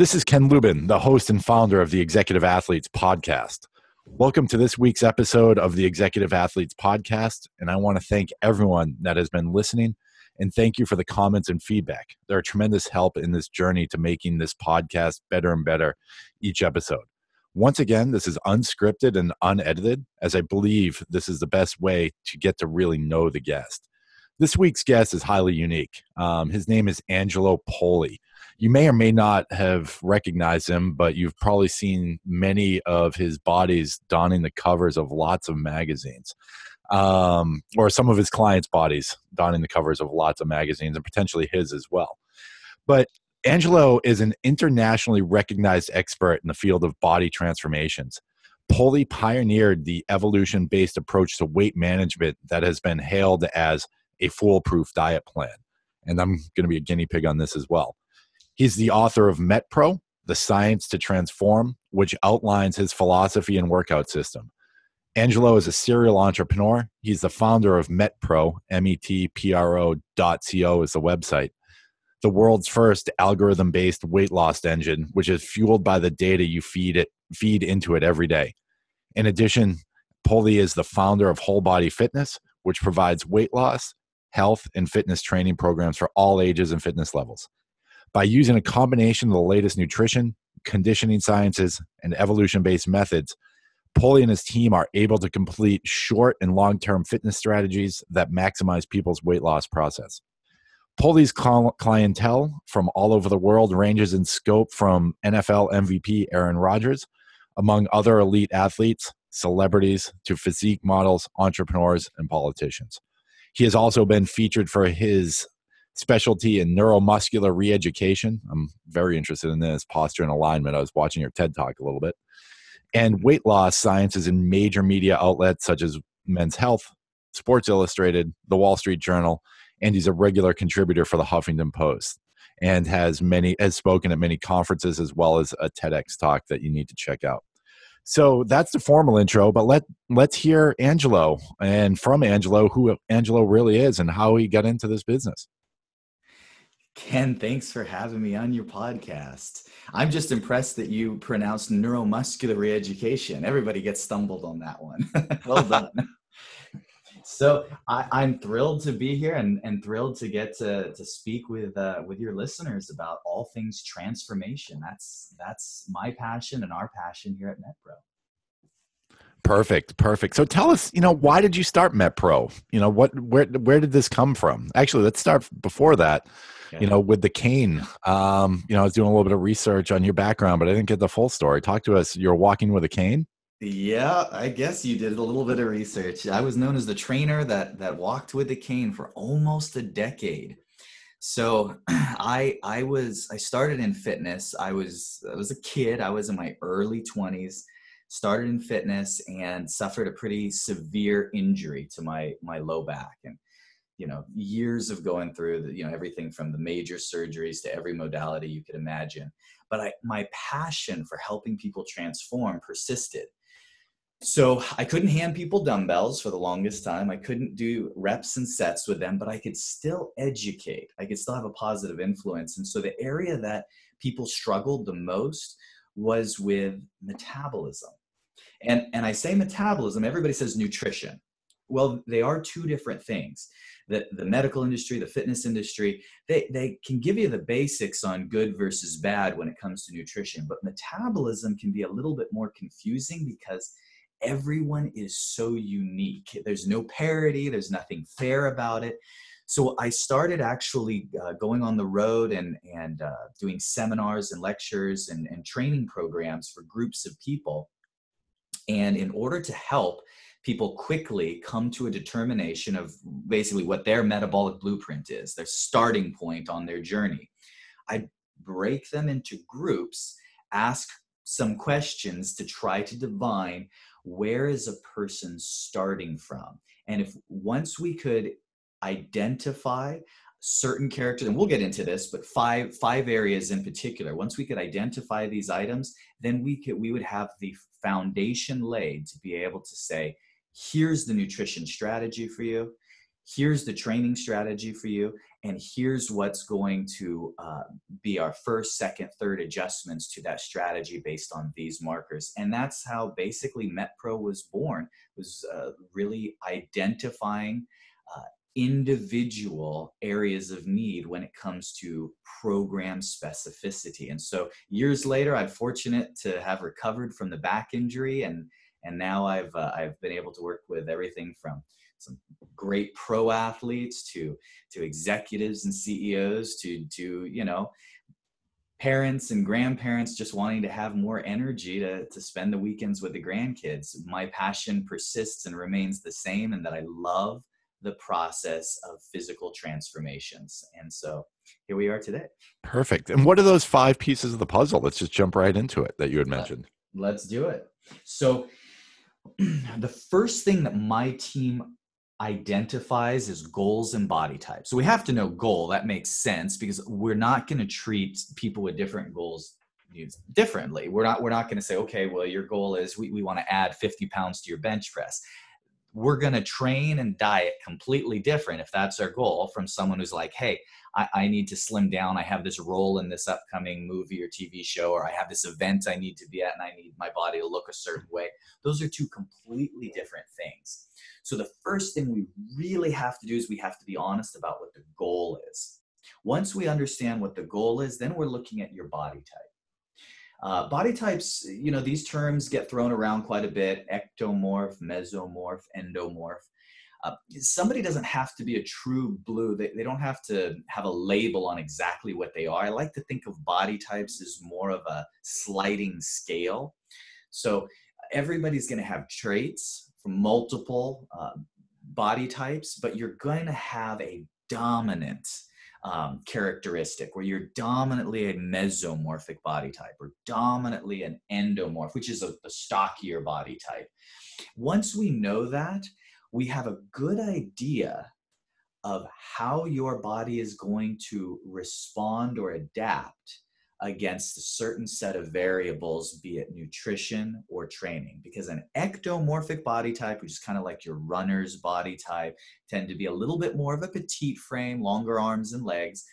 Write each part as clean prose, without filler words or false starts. This is Ken Lubin, the host and founder of the Executive Athletes Podcast. Welcome to this week's episode of the Executive Athletes Podcast, and I want to thank everyone that has been listening, and thank you for the comments and feedback. They're a tremendous help in this journey to making this podcast better and better each episode. Once again, this is unscripted and unedited, as I believe this is the best way to get to really know the guest. This week's guest is highly unique. His name is Angelo Poli. You may or may not have recognized him, but you've probably seen many of his bodies donning the covers of lots of magazines, or some of his clients' bodies donning the covers of lots of magazines, and potentially his as well. But Angelo is an internationally recognized expert in the field of body transformations. Poli pioneered the evolution-based approach to weight management that has been hailed as a foolproof diet plan. And I'm going to be a guinea pig on this as well. He's the author of MetPro, The Science to Transform, which outlines his philosophy and workout system. Angelo is a serial entrepreneur. He's the founder of MetPro, METPRO.co is the website, the world's first algorithm-based weight loss engine, which is fueled by the data you feed into it every day. In addition, Poli is the founder of Whole Body Fitness, which provides weight loss, health, and fitness training programs for all ages and fitness levels. By using a combination of the latest nutrition, conditioning sciences, and evolution-based methods, Poli and his team are able to complete short and long-term fitness strategies that maximize people's weight loss process. Poli's clientele from all over the world ranges in scope from NFL MVP Aaron Rodgers, among other elite athletes, celebrities, to physique models, entrepreneurs, and politicians. He has also been featured for his specialty in neuromuscular reeducation. I'm very interested in this, posture and alignment. I was watching your TED Talk a little bit. And weight loss sciences in major media outlets such as Men's Health, Sports Illustrated, The Wall Street Journal, and he's a regular contributor for the Huffington Post and has spoken at many conferences as well as a TEDx talk that you need to check out. So that's the formal intro, but let's hear Angelo and from Angelo, who Angelo really is and how he got into this business. Ken, thanks for having me on your podcast. I'm just impressed that you pronounced neuromuscular reeducation. Everybody gets stumbled on that one. Well done. So I'm thrilled to be here and thrilled to get to speak with your listeners about all things transformation. That's my passion and our passion here at MetPro. Perfect. So tell us, why did you start MetPro? Where did this come from? Actually, let's start before that. Okay. With the cane. I was doing a little bit of research on your background, but I didn't get the full story. Talk to us. You're walking with a cane? Yeah, I guess you did a little bit of research. I was known as the trainer that walked with the cane for almost a decade. So I started in fitness. I was a kid. I was in my early 20s, started in fitness and suffered a pretty severe injury to my low back. And, years of going through everything from the major surgeries to every modality you could imagine. But my passion for helping people transform persisted. So I couldn't hand people dumbbells for the longest time. I couldn't do reps and sets with them, but I could still educate. I could still have a positive influence. And so the area that people struggled the most was with metabolism. And I say metabolism, everybody says nutrition. Well, they are two different things. The medical industry, the fitness industry, they can give you the basics on good versus bad when it comes to nutrition, but metabolism can be a little bit more confusing because everyone is so unique. There's no parity. There's nothing fair about it. So I started actually going on the road and doing seminars and lectures and training programs for groups of people. And in order to help people quickly come to a determination of basically what their metabolic blueprint is, their starting point on their journey, I break them into groups, ask some questions to try to divine where is a person starting from. And if once we could identify certain characters, and we'll get into this, but five areas in particular, once we could identify these items, then we would have the foundation laid to be able to say, here's the nutrition strategy for you. here's the training strategy for you, and here's what's going to be our first, second, third adjustments to that strategy based on these markers. And that's how basically MetPro was born, was really identifying individual areas of need when it comes to program specificity. And so years later, I'm fortunate to have recovered from the back injury, and now I've been able to work with everything from some great pro athletes to executives and CEOs to you know, parents and grandparents just wanting to have more energy to spend the weekends with the grandkids. My passion persists and remains the same, and that I love the process of physical transformations. And so here we are today. Perfect. And what are those 5 pieces of the puzzle? Let's just jump right into it that you had mentioned. Let's do it. So the first thing that my team identifies is goals and body type. So we have to know goal. That makes sense, because we're not going to treat people with different goals differently. We're not going to say, okay, well, your goal is we want to add 50 pounds to your bench press. We're going to train and diet completely different, if that's our goal, from someone who's like, hey, I need to slim down. I have this role in this upcoming movie or TV show, or I have this event I need to be at and I need my body to look a certain way. Those are 2 completely different things. So the first thing we really have to do is we have to be honest about what the goal is. Once we understand what the goal is, then we're looking at your body type. Body types, you know, these terms get thrown around quite a bit: ectomorph, mesomorph, endomorph. Somebody doesn't have to be a true blue. They don't have to have a label on exactly what they are. I like to think of body types as more of a sliding scale. So everybody's going to have traits from multiple body types, but you're going to have a dominant characteristic where you're dominantly a mesomorphic body type or dominantly an endomorph, which is a stockier body type. Once we know that, we have a good idea of how your body is going to respond or adapt against a certain set of variables, be it nutrition or training. Because an ectomorphic body type, which is kind of like your runner's body type, tend to be a little bit more of a petite frame, longer arms and legs,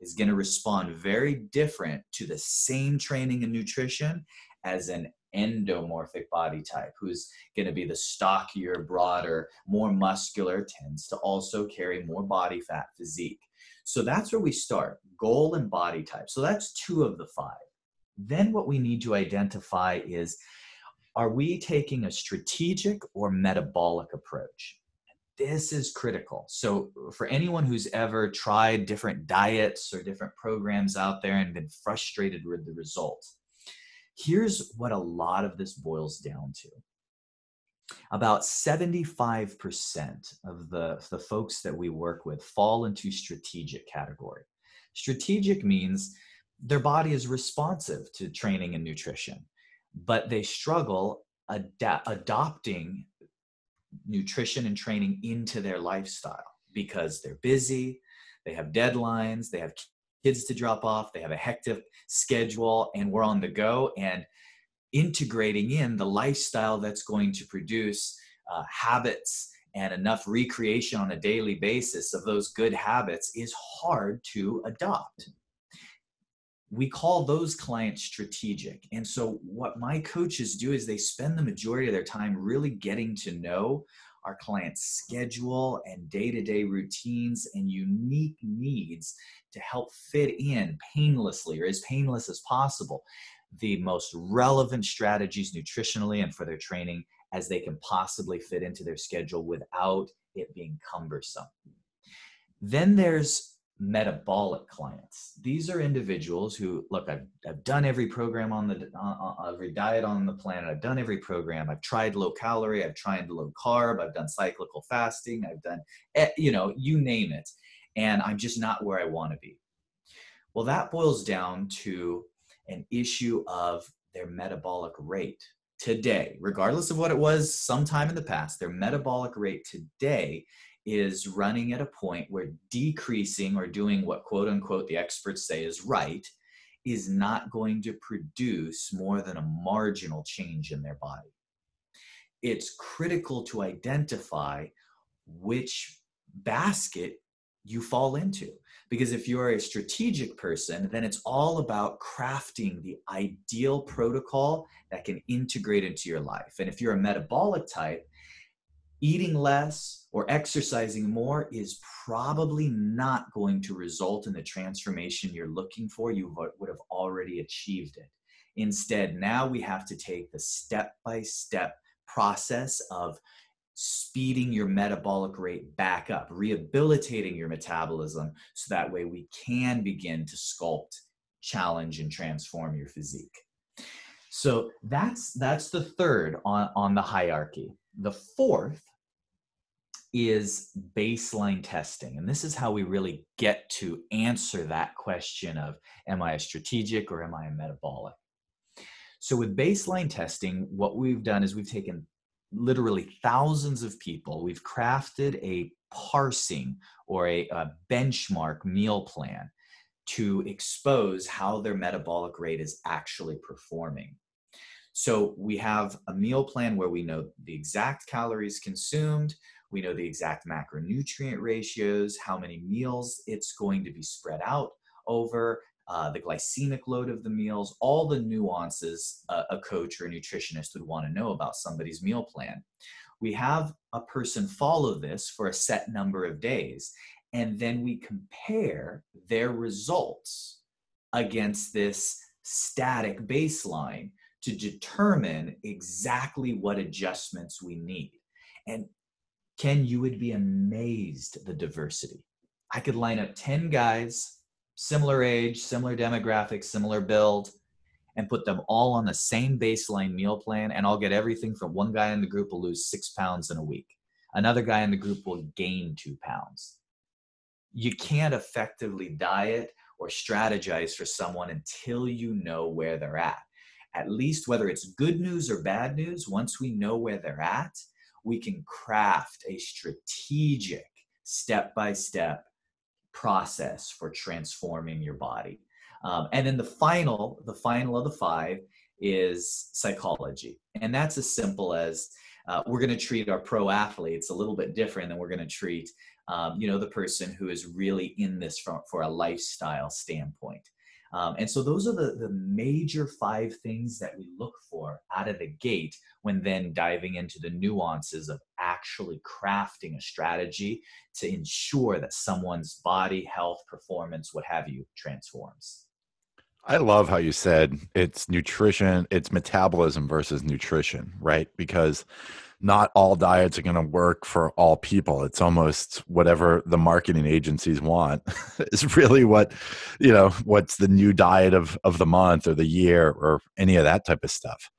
is going to respond very different to the same training and nutrition as an endomorphic body type, who's going to be the stockier, broader, more muscular, tends to also carry more body fat physique. So that's where we start, goal and body type. So that's 2 of the 5. Then what we need to identify is, are we taking a strategic or metabolic approach? This is critical. So for anyone who's ever tried different diets or different programs out there and been frustrated with the results, here's what a lot of this boils down to. About 75% of the folks that we work with fall into strategic category. Strategic means their body is responsive to training and nutrition, but they struggle adopting nutrition and training into their lifestyle because they're busy, they have deadlines, they have kids to drop off, they have a hectic schedule, and we're on the go, and integrating in the lifestyle that's going to produce habits and enough recreation on a daily basis of those good habits is hard to adopt. We call those clients strategic. And so what my coaches do is they spend the majority of their time really getting to know our clients' schedule and day-to-day routines and unique needs to help fit in painlessly, or as painless as possible, the most relevant strategies nutritionally and for their training as they can possibly fit into their schedule without it being cumbersome. Then there's metabolic clients. These are individuals who, look, I've done every program on every diet on the planet. I've done every program. I've tried low calorie. I've tried low carb. I've done cyclical fasting. I've done, you know, you name it. And I'm just not where I want to be. Well, that boils down to an issue of their metabolic rate today, regardless of what it was sometime in the past. Their metabolic rate today is running at a point where decreasing or doing what, quote unquote, the experts say is right, is not going to produce more than a marginal change in their body. It's critical to identify which basket you fall into. Because if you're a strategic person, then it's all about crafting the ideal protocol that can integrate into your life. And if you're a metabolic type, eating less or exercising more is probably not going to result in the transformation you're looking for. You would have already achieved it. Instead, now we have to take the step-by-step process of speeding your metabolic rate back up, rehabilitating your metabolism, so that way we can begin to sculpt, challenge, and transform your physique. So that's the third on the hierarchy. The fourth is baseline testing. And this is how we really get to answer that question of, am I a strategic or am I a metabolic? So with baseline testing, what we've done is we've taken literally thousands of people. We've crafted a parsing or a benchmark meal plan to expose how their metabolic rate is actually performing. So we have a meal plan where we know the exact calories consumed, we know the exact macronutrient ratios, how many meals it's going to be spread out over, the glycemic load of the meals, all the nuances a coach or a nutritionist would want to know about somebody's meal plan. We have a person follow this for a set number of days, and then we compare their results against this static baseline to determine exactly what adjustments we need. And Ken, you would be amazed at the diversity. I could line up 10 guys, similar age, similar demographics, similar build, and put them all on the same baseline meal plan, and I'll get everything from one guy in the group will lose 6 pounds in a week. Another guy in the group will gain 2 pounds. You can't effectively diet or strategize for someone until you know where they're at. At least whether it's good news or bad news, once we know where they're at, we can craft a strategic step-by-step process for transforming your body. And then the final of the five is psychology. And that's as simple as we're going to treat our pro athletes a little bit different than we're going to treat, the person who is really in this for a lifestyle standpoint. And so those are the major five things that we look for out of the gate when then diving into the nuances of actually crafting a strategy to ensure that someone's body, health, performance, what have you, transforms. I love how you said it's nutrition, it's metabolism versus nutrition, right? Because not all diets are going to work for all people. It's almost whatever the marketing agencies want is really what, what's the new diet of the month or the year or any of that type of stuff.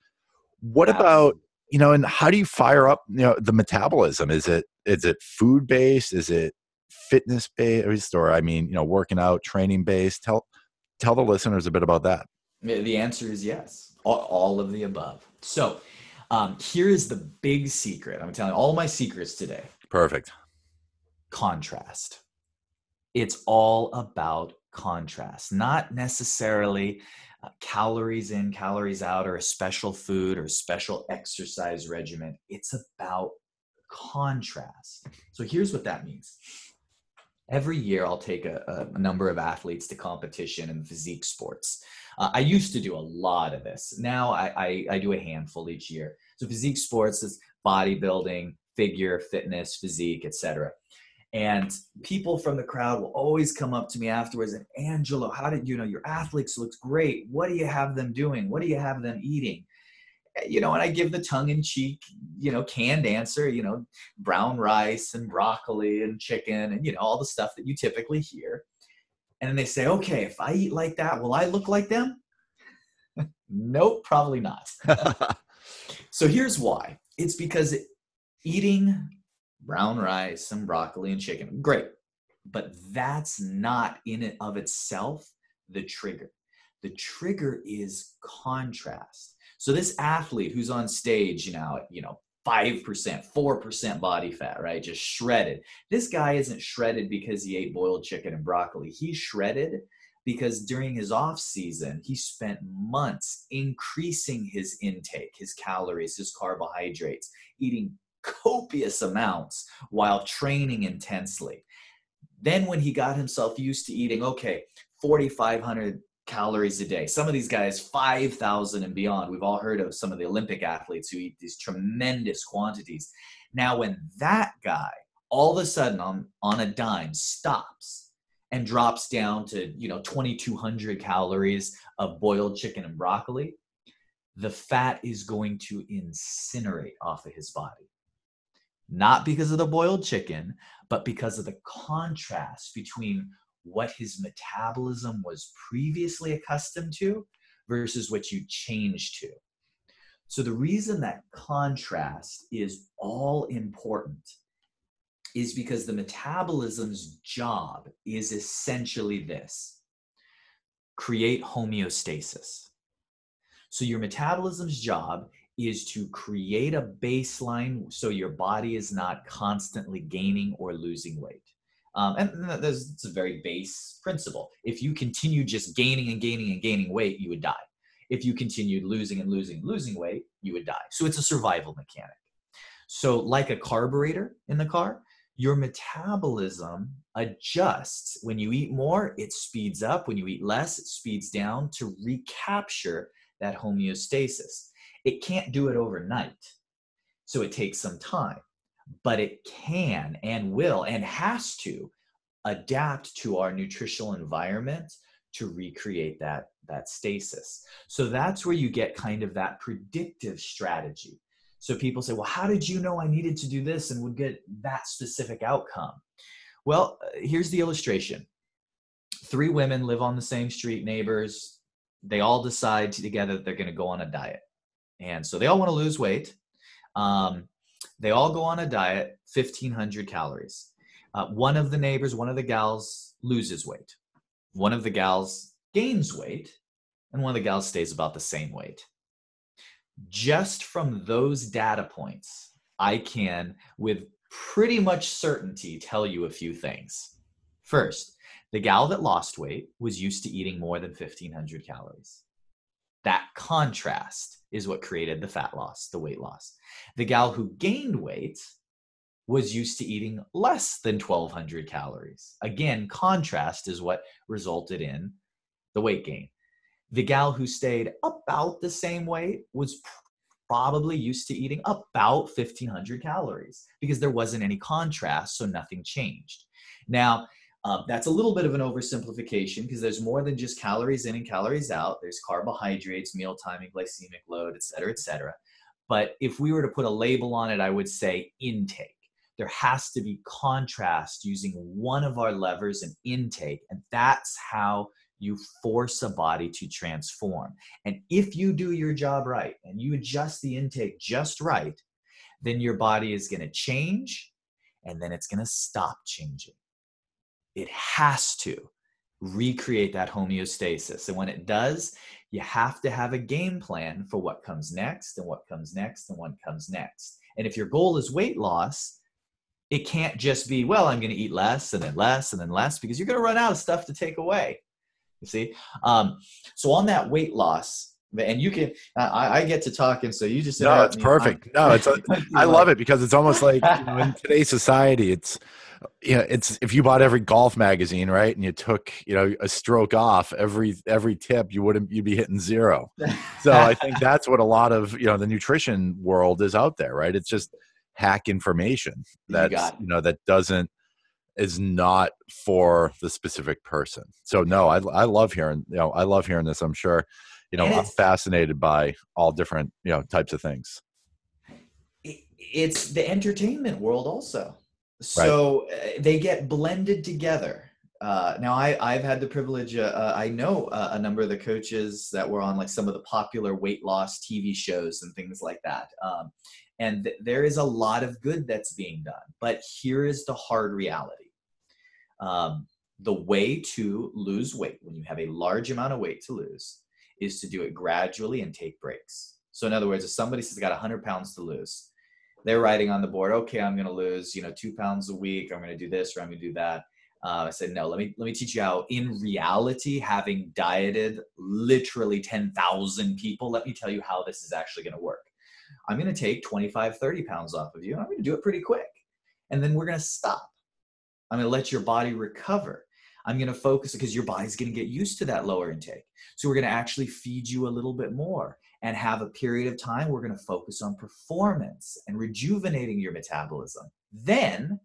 What about, and how do you fire up, the metabolism? Is it food based? Is it fitness based? Or working out, training based? Tell the listeners a bit about that. The answer is yes. All of the above. So, here is the big secret. I'm telling you all my secrets today. Perfect. Contrast. It's all about contrast, not necessarily calories in, calories out, or a special food or special exercise regimen. It's about contrast. So here's what that means. Every year, I'll take a number of athletes to competition in physique sports. I used to do a lot of this. Now I do a handful each year. So physique sports is bodybuilding, figure, fitness, physique, etc. And people from the crowd will always come up to me afterwards and, Angelo, how did your athletes look great? What do you have them doing? What do you have them eating? And I give the tongue-in-cheek, canned answer, brown rice and broccoli and chicken and, all the stuff that you typically hear. And then they say, okay, if I eat like that, will I look like them? Nope, probably not. So here's why. It's because eating brown rice and broccoli and chicken, great. But that's not in and of itself the trigger. The trigger is contrast. So this athlete who's on stage now, 5%, 4% body fat, right? Just shredded. This guy isn't shredded because he ate boiled chicken and broccoli. He's shredded because during his off season, he spent months increasing his intake, his calories, his carbohydrates, eating copious amounts while training intensely. Then when he got himself used to eating, okay, 4,500 calories a day. Some of these guys, 5,000 and beyond. We've all heard of some of the Olympic athletes who eat these tremendous quantities. Now, when that guy all of a sudden on a dime stops and drops down to, 2,200 calories of boiled chicken and broccoli, the fat is going to incinerate off of his body. Not because of the boiled chicken, but because of the contrast between what his metabolism was previously accustomed to versus what you change to. So the reason that contrast is all important is because the metabolism's job is essentially this: create homeostasis. So your metabolism's job is to create a baseline so your body is not constantly gaining or losing weight. And it's a very base principle. If you continue just gaining and gaining and gaining weight, you would die. If you continued losing and losing and losing weight, you would die. So it's a survival mechanic. So like a carburetor in the car, your metabolism adjusts. When you eat more, it speeds up. When you eat less, it speeds down to recapture that homeostasis. It can't do it overnight, so it takes some time, but it can and will and has to adapt to our nutritional environment to recreate that stasis. So that's where you get kind of that predictive strategy. So people say, well, how did you know I needed to do this and would get that specific outcome? Well, here's the illustration. 3 women live on the same street, neighbors. They all decide together that they're going to go on a diet. And so they all want to lose weight. They all go on a diet, 1,500 calories. One of the neighbors, one of the gals loses weight. One of the gals gains weight. And one of the gals stays about the same weight. Just from those data points, I can, with pretty much certainty, tell you a few things. First, the gal that lost weight was used to eating more than 1,500 calories. That contrast is what created the fat loss, the weight loss. The gal who gained weight was used to eating less than 1,200 calories. Again, contrast is what resulted in the weight gain. The gal who stayed about the same weight was probably used to eating about 1,500 calories because there wasn't any contrast, so nothing changed. Now, that's a little bit of an oversimplification because there's more than just calories in and calories out. There's carbohydrates, meal timing, glycemic load, et cetera, et cetera. But if we were to put a label on it, I would say intake. There has to be contrast using one of our levers in intake. And that's how you force a body to transform. And if you do your job right and you adjust the intake just right, then your body is going to change and then it's going to stop changing. It has to recreate that homeostasis. And when it does, you have to have a game plan for what comes next and what comes next and what comes next. And if your goal is weight loss, it can't just be, well, I'm going to eat less and then less and then less, because you're going to run out of stuff to take away. You see? So on that weight loss, and you can, I get to talking, so you just. No, it's perfect. I love it because it's almost like in today's society, it's, it's if you bought every golf magazine, right, and you took, a stroke off every tip, you'd be hitting zero. So I think that's what a lot of the nutrition world is out there, right? It's just hack information that is not for the specific person. So no, I love hearing this. I'm sure. I'm fascinated by all different, types of things. It's the entertainment world also. So right. They get blended together. Now I've had the privilege, I know a number of the coaches that were on like some of the popular weight loss TV shows and things like that. And there is a lot of good that's being done, but here is the hard reality. The way to lose weight when you have a large amount of weight to lose is to do it gradually and take breaks. So in other words, if somebody says got 100 pounds to lose, they're writing on the board, okay, I'm going to lose, 2 pounds a week. I'm going to do this or I'm going to do that. I said, no, let me teach you how in reality, having dieted literally 10,000 people, let me tell you how this is actually going to work. I'm going to take 25, 30 pounds off of you, and I'm going to do it pretty quick. And then we're going to stop. I'm going to let your body recover. I'm going to focus because your body's going to get used to that lower intake. So we're going to actually feed you a little bit more and have a period of time. We're going to focus on performance and rejuvenating your metabolism. Then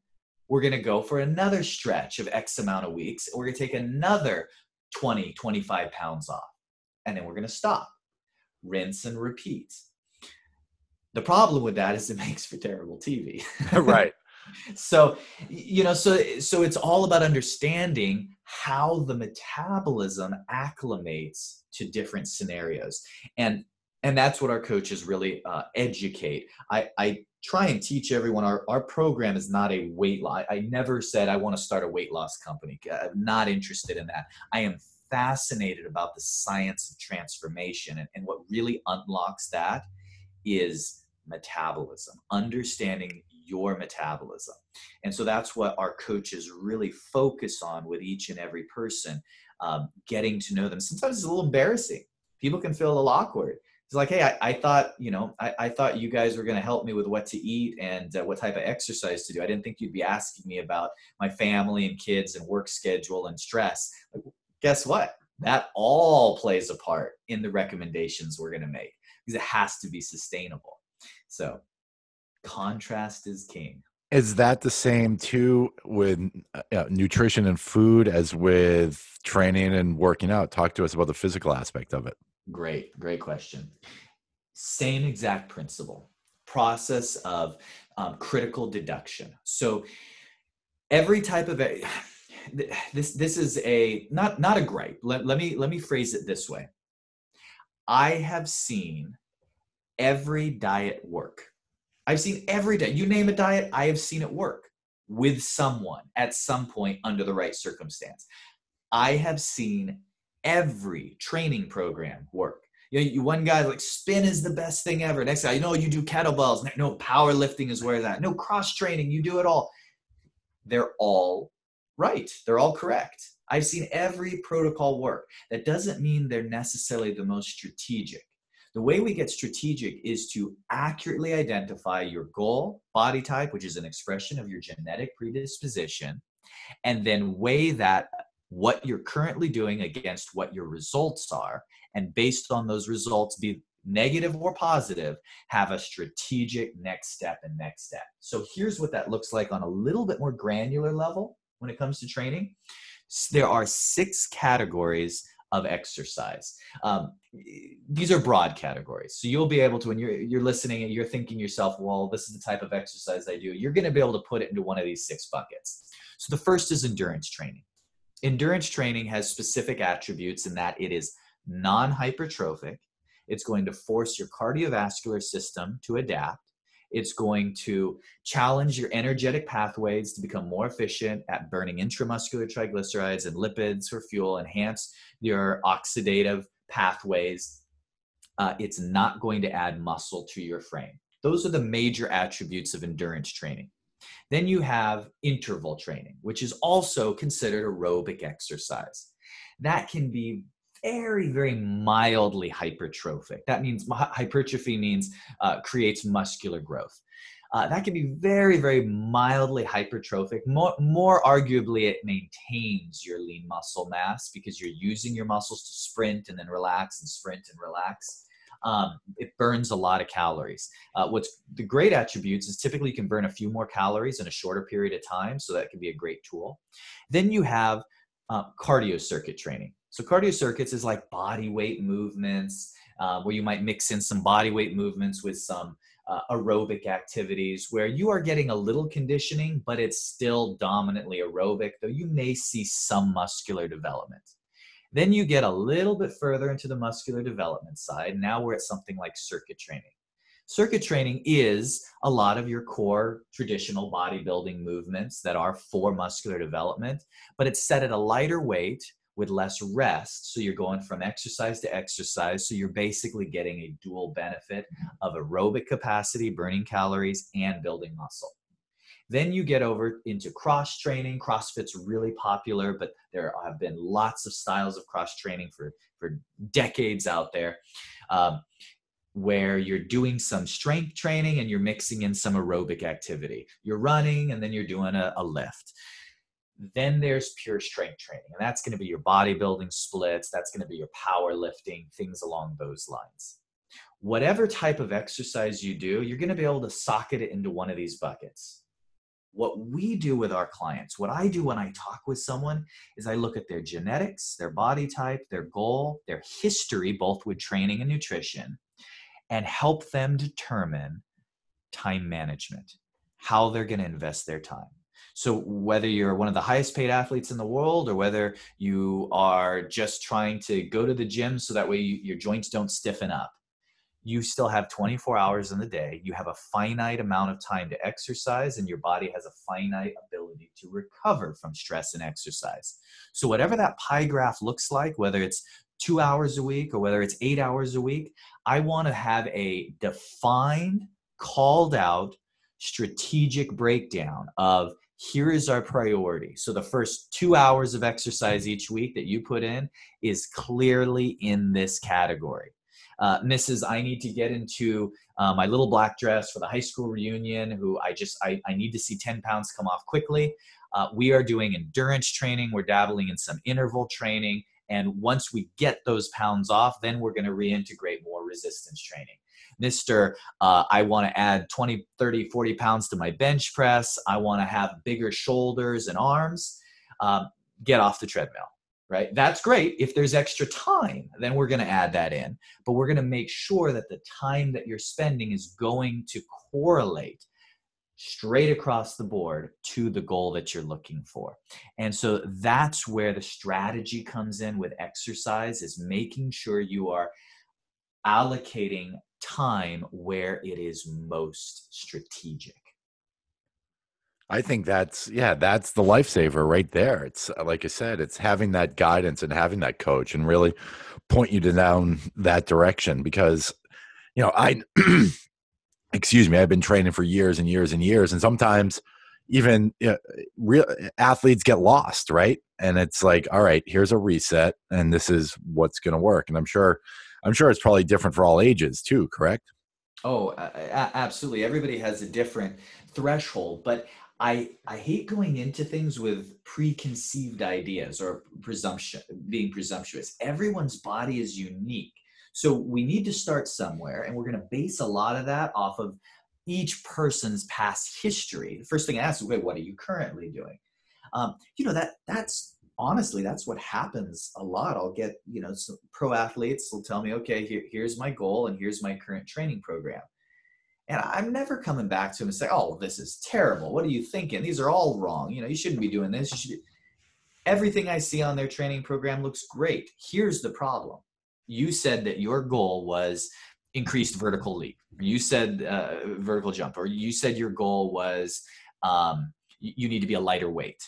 we're going to go for another stretch of X amount of weeks. We're going to take another 20, 25 pounds off. And then we're going to stop. Rinse and repeat. The problem with that is it makes for terrible TV. Right. So, you know, so it's all about understanding how the metabolism acclimates to different scenarios. And that's what our coaches really educate. I try and teach everyone. Our program is not a weight loss. I never said I want to start a weight loss company. I'm not interested in that. I am fascinated about the science of transformation. And what really unlocks that is metabolism, understanding your metabolism. And so that's what our coaches really focus on with each and every person, getting to know them. Sometimes it's a little embarrassing. People can feel a little awkward. It's like, hey, I thought, you know, I thought you guys were going to help me with what to eat and what type of exercise to do. I didn't think you'd be asking me about my family and kids and work schedule and stress. Like, guess what? That all plays a part in the recommendations we're going to make because it has to be sustainable. So contrast is king. Is that the same too with nutrition and food as with training and working out? Talk to us about the physical aspect of it. Great question. Same exact principle, process of critical deduction. So every type of this is a not a gripe. Let me phrase it this way. I have seen every diet work. I've seen every diet. You name a diet, I have seen it work with someone at some point under the right circumstance. I have seen every training program work. You know, one guy's like, spin is the best thing ever. Next guy, you know, you do kettlebells. No, powerlifting is where that. No, cross training. You do it all. They're all right. They're all correct. I've seen every protocol work. That doesn't mean they're necessarily the most strategic. The way we get strategic is to accurately identify your goal, body type, which is an expression of your genetic predisposition, and then weigh that what you're currently doing against what your results are. And based on those results, be negative or positive, have a strategic next step and next step. So here's what that looks like on a little bit more granular level when it comes to training. There are 6 categories of exercise. These are broad categories. So you'll be able to, when you're listening and you're thinking to yourself, well, this is the type of exercise I do, you're going to be able to put it into one of these 6 buckets. So the first is endurance training. Endurance training has specific attributes in that it is non-hypertrophic. It's going to force your cardiovascular system to adapt. It's going to challenge your energetic pathways to become more efficient at burning intramuscular triglycerides and lipids for fuel, enhance your oxidative pathways. It's not going to add muscle to your frame. Those are the major attributes of endurance training. Then you have interval training, which is also considered aerobic exercise. That can be very, very mildly hypertrophic. That means hypertrophy means creates muscular growth. That can be very, very mildly hypertrophic. More arguably, it maintains your lean muscle mass because you're using your muscles to sprint and then relax and sprint and relax. It burns a lot of calories. What's the great attributes is typically you can burn a few more calories in a shorter period of time. So that can be a great tool. Then you have cardio circuit training. So cardio circuits is like body weight movements, where you might mix in some body weight movements with some aerobic activities where you are getting a little conditioning, but it's still dominantly aerobic, though you may see some muscular development. Then you get a little bit further into the muscular development side. Now we're at something like circuit training. Circuit training is a lot of your core traditional bodybuilding movements that are for muscular development, but it's set at a lighter weight with less rest. So you're going from exercise to exercise. So you're basically getting a dual benefit of aerobic capacity, burning calories, and building muscle. Then you get over into cross training. CrossFit's really popular, but there have been lots of styles of cross training for decades out there. where you're doing some strength training and you're mixing in some aerobic activity. You're running and then you're doing a lift. Then there's pure strength training, and that's going to be your bodybuilding splits. That's going to be your powerlifting, things along those lines. Whatever type of exercise you do, you're going to be able to socket it into one of these buckets. What we do with our clients, what I do when I talk with someone, is I look at their genetics, their body type, their goal, their history, both with training and nutrition, and help them determine time management, how they're going to invest their time. So whether you're one of the highest paid athletes in the world, or whether you are just trying to go to the gym so that way your joints don't stiffen up, you still have 24 hours in the day. You have a finite amount of time to exercise, and your body has a finite ability to recover from stress and exercise. So whatever that pie graph looks like, whether it's 2 hours a week or whether it's 8 hours a week, I want to have a defined, called out, strategic breakdown of here is our priority. So the first 2 hours of exercise each week that you put in is clearly in this category. Mrs. I need to get into my little black dress for the high school reunion, I need to see 10 pounds come off quickly. We are doing endurance training. We're dabbling in some interval training. And once we get those pounds off, then we're going to reintegrate more resistance training. Mr. I want to add 20, 30, 40 pounds to my bench press. I want to have bigger shoulders and arms. Get off the treadmill. Right? That's great. If there's extra time, then we're going to add that in. But we're going to make sure that the time that you're spending is going to correlate straight across the board to the goal that you're looking for. And so that's where the strategy comes in with exercise, is making sure you are allocating time where it is most strategic. I think that's the lifesaver right there. It's like I said, it's having that guidance and having that coach and really point you down that direction, because, you know, I've been training for years and years and years. And sometimes even real athletes get lost. Right. And it's like, all right, here's a reset and this is what's going to work. And I'm sure it's probably different for all ages too. Correct. Oh, absolutely. Everybody has a different threshold, but I hate going into things with preconceived ideas or being presumptuous. Everyone's body is unique. So we need to start somewhere, and we're going to base a lot of that off of each person's past history. The first thing I ask is, wait, what are you currently doing? That's what happens a lot. I'll get, some pro athletes will tell me, okay, here's my goal and here's my current training program. And I'm never coming back to them and say, oh, this is terrible. What are you thinking? These are all wrong. You shouldn't be doing this. Everything I see on their training program looks great. Here's the problem. You said that your goal was increased vertical leap. You said vertical jump, or you said your goal was you need to be a lighter weight.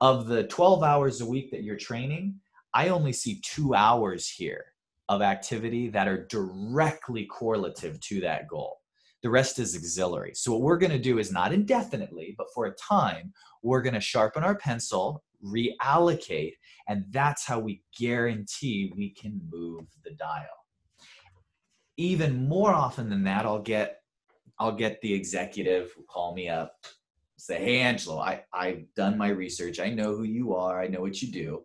Of the 12 hours a week that you're training, I only see 2 hours here of activity that are directly correlative to that goal. The rest is auxiliary. So what we're going to do is not indefinitely, but for a time, we're going to sharpen our pencil, reallocate, and that's how we guarantee we can move the dial. Even more often than that, I'll get the executive who call me up, say, hey, Angelo, I've done my research. I know who you are. I know what you do.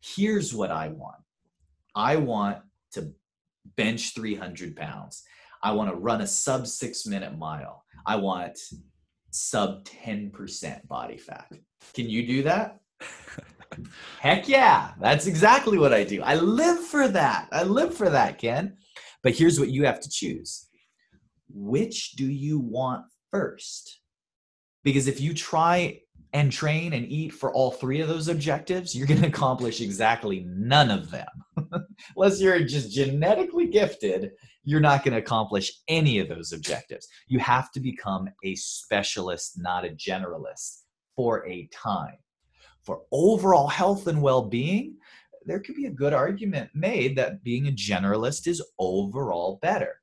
Here's what I want. I want to bench 300 pounds. I want to run a sub 6 minute mile. I want sub 10% body fat. Can you do that? Heck yeah. That's exactly what I do. I live for that. Ken. But here's what you have to choose. Which do you want first? Because if you try and train and eat for all three of those objectives, you're going to accomplish exactly none of them. Unless you're just genetically gifted, you're not going to accomplish any of those objectives. You have to become a specialist, not a generalist, for a time. For overall health and well-being, there could be a good argument made that being a generalist is overall better.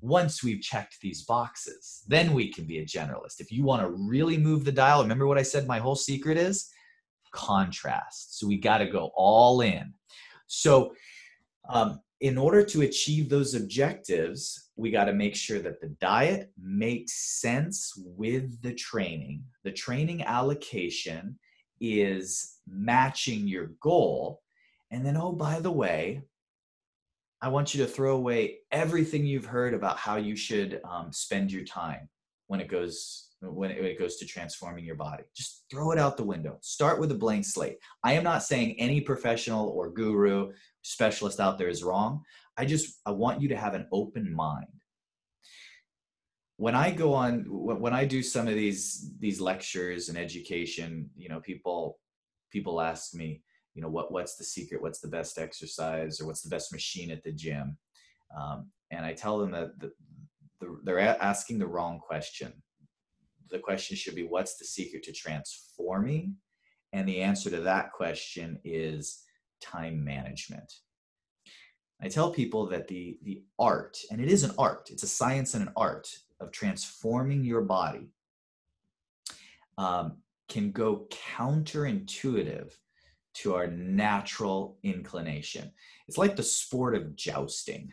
Once we've checked these boxes, then we can be a generalist. If you want to really move the dial, remember what I said my whole secret is? Contrast. So we got to go all in. So in order to achieve those objectives, we got to make sure that the diet makes sense with the training. The training allocation is matching your goal. And then, oh, by the way, I want you to throw away everything you've heard about how you should spend your time when it goes to transforming your body. Just throw it out the window. Start with a blank slate. I am not saying any professional or guru specialist out there is wrong. I want you to have an open mind. When I do some of these lectures and education, you know, people ask me, you know, what's the secret? What's the best exercise, or what's the best machine at the gym? And I tell them that they're asking the wrong question. The question should be, what's the secret to transforming? And the answer to that question is time management. I tell people that the art, and it is an art, it's a science and an art of transforming your body, can go counterintuitive to our natural inclination. It's like the sport of jousting.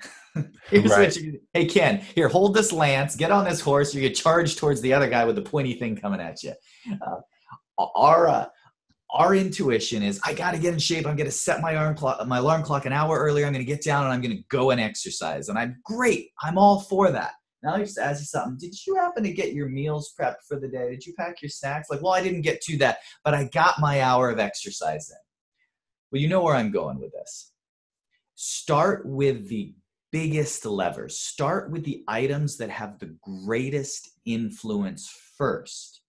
Hey, Ken, here, hold this lance, get on this horse, or you charge towards the other guy with the pointy thing coming at you. Our intuition is, I got to get in shape. I'm going to set my alarm clock an hour earlier. I'm going to get down and I'm going to go and exercise. And I'm great. I'm all for that. Now I just ask you something. Did you happen to get your meals prepped for the day? Did you pack your snacks? Like, well, I didn't get to that, but I got my hour of exercise in. Well, you know where I'm going with this. Start with the biggest levers. Start with the items that have the greatest influence first.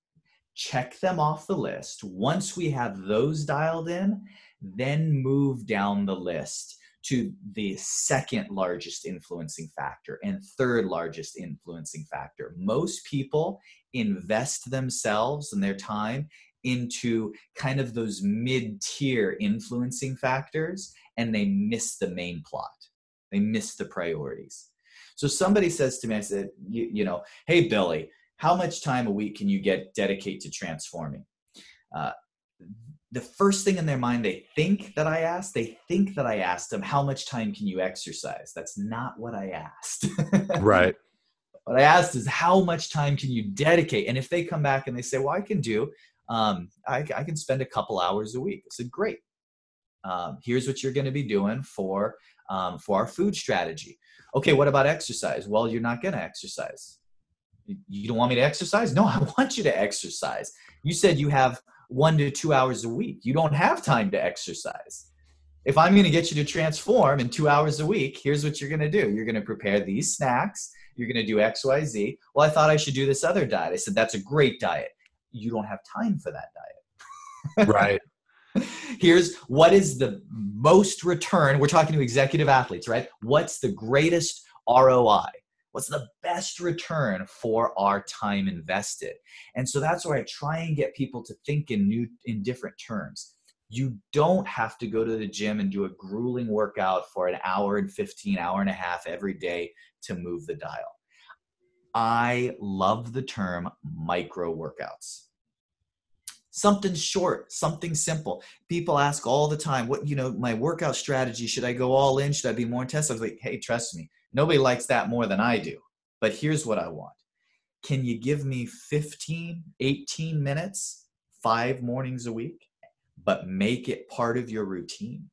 Check them off the list. Once we have those dialed in, then move down the list to the second largest influencing factor and third largest influencing factor. Most people invest themselves and their time into kind of those mid-tier influencing factors, and they miss the main plot. They miss the priorities. So somebody says to me, I said, you know, hey, Billy, how much time a week can you dedicate to transforming? The first thing in their mind they think that I asked them, how much time can you exercise? That's not what I asked. Right. What I asked is, how much time can you dedicate? And if they come back and they say, well, I can spend a couple hours a week. I said, great. Here's what you're going to be doing for our food strategy. Okay, what about exercise? Well, you're not going to exercise. You don't want me to exercise? No, I want you to exercise. You said you have 1 to 2 hours a week. You don't have time to exercise. If I'm going to get you to transform in 2 hours a week, here's what you're going to do. You're going to prepare these snacks. You're going to do X, Y, Z. Well, I thought I should do this other diet. I said, that's a great diet. You don't have time for that diet. Right. Here's what is the most return. We're talking to executive athletes, right? What's the greatest ROI? What's the best return for our time invested? And so that's where I try and get people to think in different terms. You don't have to go to the gym and do a grueling workout for an hour and 15, hour and a half every day to move the dial. I love the term micro workouts. Something short, something simple. People ask all the time, my workout strategy, should I go all in? Should I be more intense? I was like, hey, trust me, nobody likes that more than I do. But here's what I want. Can you give me 15, 18 minutes, 5 mornings a week, but make it part of your routine?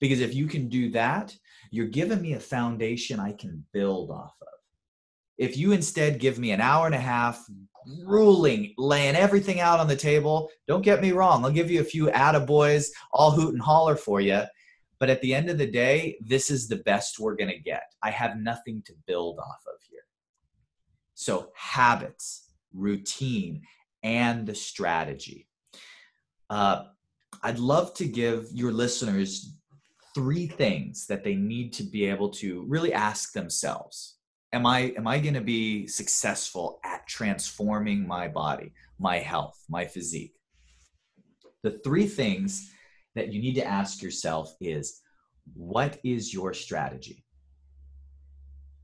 Because if you can do that, you're giving me a foundation I can build off of. If you instead give me an hour and a half, grueling, laying everything out on the table, don't get me wrong, I'll give you a few attaboys, I'll hoot and holler for you. But at the end of the day, this is the best we're going to get. I have nothing to build off of here. So habits, routine, and the strategy. I'd love to give your listeners 3 things that they need to be able to really ask themselves. Am I going to be successful at transforming my body, my health, my physique? The 3 things that you need to ask yourself is, what is your strategy?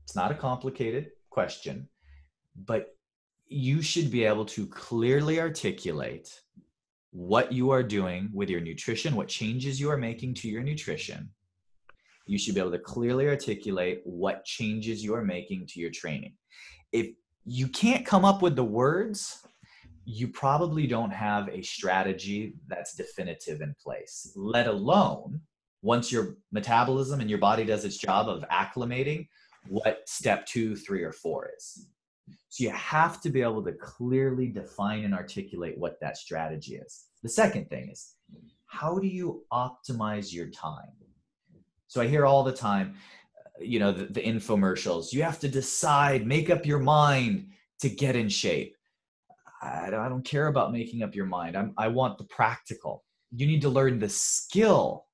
It's not a complicated question, but you should be able to clearly articulate what you are doing with your nutrition, what changes you are making to your nutrition, you should be able to clearly articulate what changes you're making to your training. If you can't come up with the words, you probably don't have a strategy that's definitive in place, let alone once your metabolism and your body does its job of acclimating what step 2, 3, or 4 is. So you have to be able to clearly define and articulate what that strategy is. The second thing is, how do you optimize your time? So I hear all the time, you know, the infomercials, you have to decide, make up your mind to get in shape. I don't care about making up your mind. I want the practical. You need to learn the skill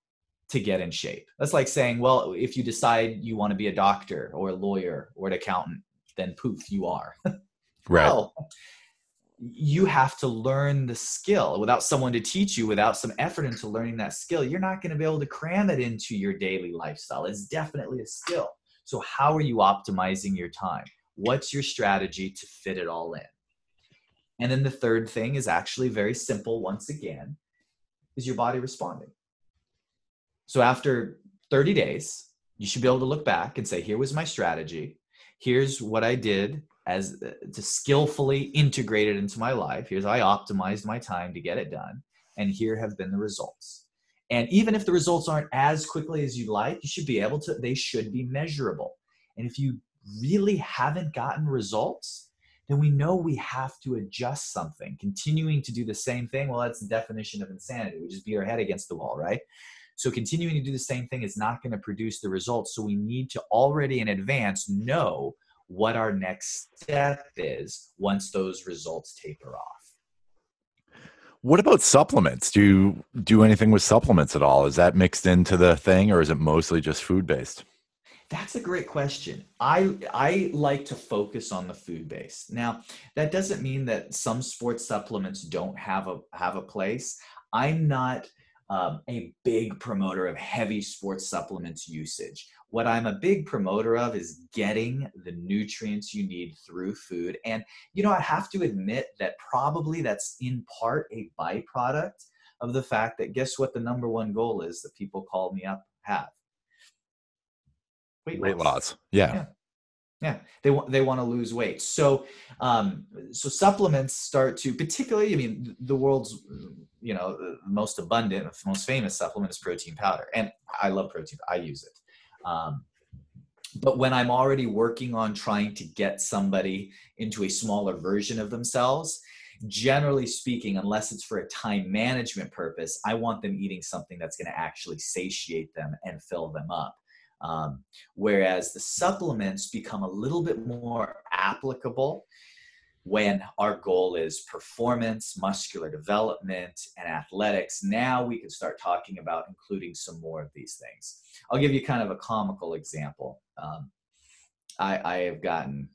to get in shape. That's like saying, well, if you decide you want to be a doctor or a lawyer or an accountant, then poof, you are. Right. Well, you have to learn the skill. Without someone to teach you, without some effort into learning that skill, you're not going to be able to cram it into your daily lifestyle. It's definitely a skill. So how are you optimizing your time? What's your strategy to fit it all in? And then the third thing is actually very simple. Once again, is your body responding? So after 30 days, you should be able to look back and say, here was my strategy. Here's what I did as to skillfully integrate it into my life. Here's how I optimized my time to get it done. And here have been the results. And even if the results aren't as quickly as you'd like, you should be able to, they should be measurable. And if you really haven't gotten results, then we know we have to adjust something. Continuing to do the same thing, well, that's the definition of insanity. We just beat our head against the wall, right? So continuing to do the same thing is not going to produce the results. So we need to already in advance know what our next step is once those results taper off. What about supplements? Do you do anything with supplements at all? Is that mixed into the thing, or is it mostly just food-based? That's a great question. I like to focus on the food base. Now, that doesn't mean that some sports supplements don't have a place. I'm not a big promoter of heavy sports supplements usage. What I'm a big promoter of is getting the nutrients you need through food. And, you know, I have to admit that probably that's in part a byproduct of the fact that guess what the number one goal is that people call me up have? Weight loss. Yeah. They want to lose weight. So, so supplements start to, particularly, I mean, the world's, you know, most abundant, most famous supplement is protein powder. And I love protein. I use it. But when I'm already working on trying to get somebody into a smaller version of themselves, generally speaking, unless it's for a time management purpose, I want them eating something that's going to actually satiate them and fill them up. Whereas the supplements become a little bit more applicable when our goal is performance, muscular development, and athletics. Now we can start talking about including some more of these things. I'll give you kind of a comical example. I have gotten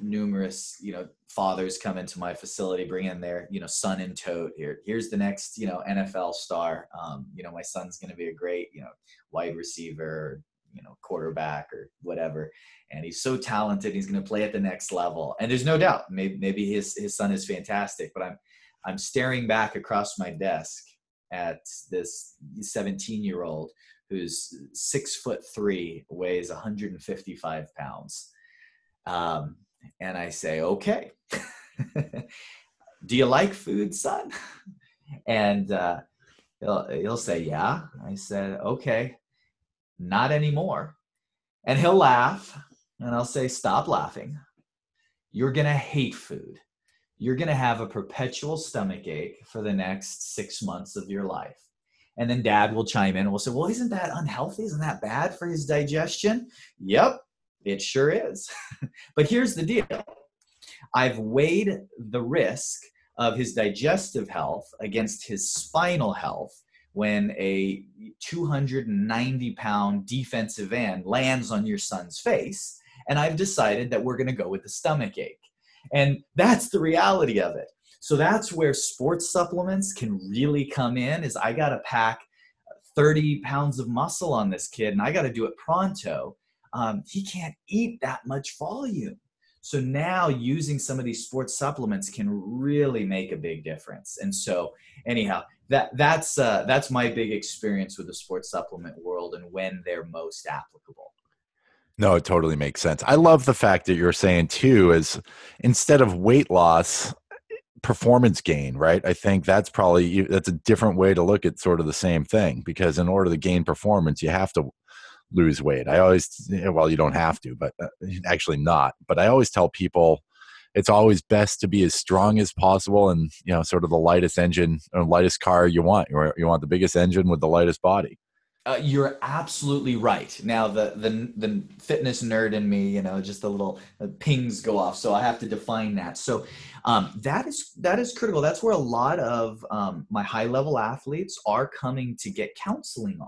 numerous, you know, fathers come into my facility, bring in their, you know, son in tow. Here's the next, you know, NFL star. You know, my son's going to be a great, you know, wide receiver, you know, quarterback or whatever. And he's so talented. He's going to play at the next level. And there's no doubt, maybe his son is fantastic, but I'm staring back across my desk at this 17-year-old who's 6'3", weighs 155 pounds. And I say, okay, do you like food, son? And, he'll say, yeah. I said, okay. Not anymore. And he'll laugh and I'll say, stop laughing. You're going to hate food. You're going to have a perpetual stomach ache for the next 6 months of your life. And then dad will chime in and we'll say, well, isn't that unhealthy? Isn't that bad for his digestion? Yep, it sure is. But here's the deal. I've weighed the risk of his digestive health against his spinal health when a 290-pound defensive end lands on your son's face, and I've decided that we're going to go with the stomach ache. And that's the reality of it. So that's where sports supplements can really come in, is I got to pack 30 pounds of muscle on this kid, and I got to do it pronto. He can't eat that much volume. So now using some of these sports supplements can really make a big difference. And so anyhow, that's my big experience with the sports supplement world and when they're most applicable. No, it totally makes sense. I love the fact that you're saying too is instead of weight loss, performance gain, right? I think that's a different way to look at sort of the same thing, because in order to gain performance, you have to lose weight. You don't have to, but actually not. But I always tell people it's always best to be as strong as possible and, you know, sort of the lightest engine or lightest car you want. You want the biggest engine with the lightest body. You're absolutely right. Now, the fitness nerd in me, you know, just the little pings go off. So I have to define that. So that is critical. That's where a lot of my high-level athletes are coming to get counseling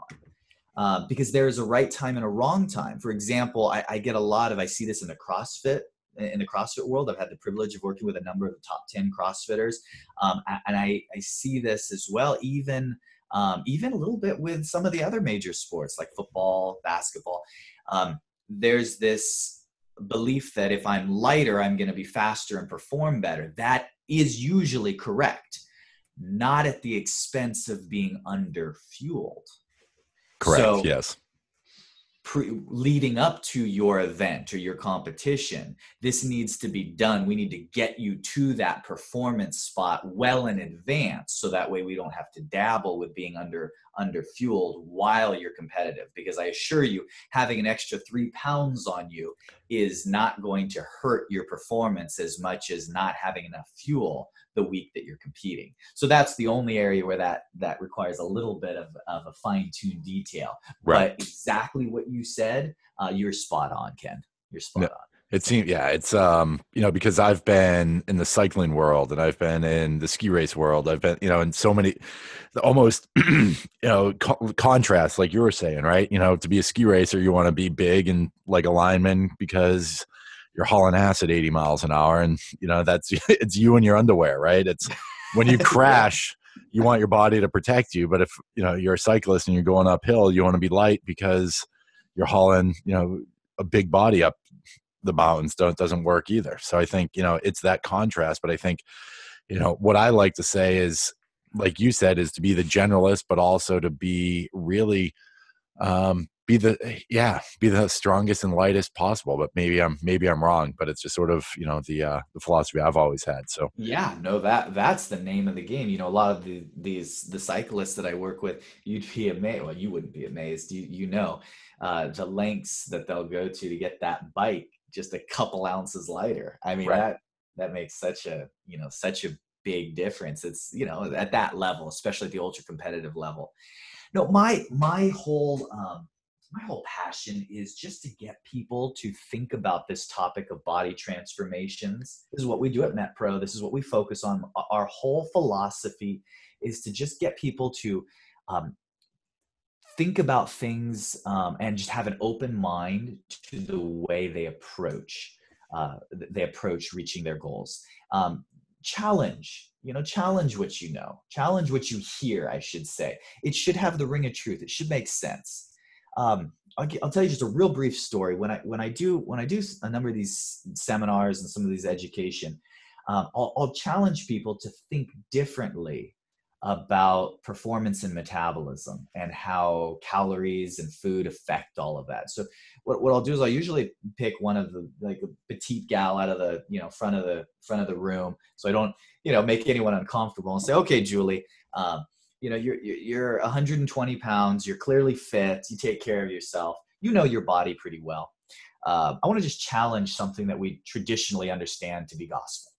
on because there is a right time and a wrong time. For example, I see this in the CrossFit. In the CrossFit world, I've had the privilege of working with a number of the top 10 CrossFitters. And I see this as well, even a little bit with some of the other major sports like football, basketball. There's this belief that if I'm lighter, I'm going to be faster and perform better. That is usually correct, not at the expense of being underfueled. Correct. So, yes. Leading up to your event or your competition, this needs to be done. We need to get you to that performance spot well in advance, so that way we don't have to dabble with being underfueled while you're competitive. Because I assure you, having an extra 3 pounds on you is not going to hurt your performance as much as not having enough fuel the week that you're competing. So that's the only area where that requires a little bit of a fine-tuned detail. Right. But exactly what you said, you're spot on, Ken. You're spot on. It seems, yeah, it's, you know, because I've been in the cycling world and I've been in the ski race world. I've been, you know, in so many almost, you know, contrasts like you were saying, right? You know, to be a ski racer, you want to be big and like a lineman because you're hauling ass at 80 miles an hour. And, you know, it's you and your underwear, right? It's when you crash, you want your body to protect you. But if, you know, you're a cyclist and you're going uphill, you want to be light because you're hauling, you know, a big body up the mountains. It doesn't work either. So I think, you know, it's that contrast. But I think, you know, what I like to say is, like you said, is to be the generalist, but also to be really, be the strongest and lightest possible. But maybe I'm wrong, but it's just sort of, you know, the philosophy I've always had. So yeah, no, that's the name of the game. You know, a lot of the cyclists that I work with, you'd be amazed. Well, you wouldn't be amazed. You know, the lengths that they'll go to get that bike just a couple ounces lighter. I mean, right. that makes such a big difference. It's, you know, at that level, especially at the ultra competitive level. No, my whole passion is just to get people to think about this topic of body transformations. This is what we do at MetPro. This is what we focus on. Our whole philosophy is to just get people to think about things and just have an open mind to the way they approach reaching their goals. Challenge what you know. Challenge what you hear, I should say. It should have the ring of truth. It should make sense. I'll tell you just a real brief story. When I do a number of these seminars and some of these education, I'll challenge people to think differently about performance and metabolism and how calories and food affect all of that. So what I'll do is I'll usually pick one of the, like, a petite gal out of the, you know, front of the room. So I don't, you know, make anyone uncomfortable, and say, okay, Julie, you know, you're 120 pounds. You're clearly fit. You take care of yourself. You know your body pretty well. I want to just challenge something that we traditionally understand to be gospel.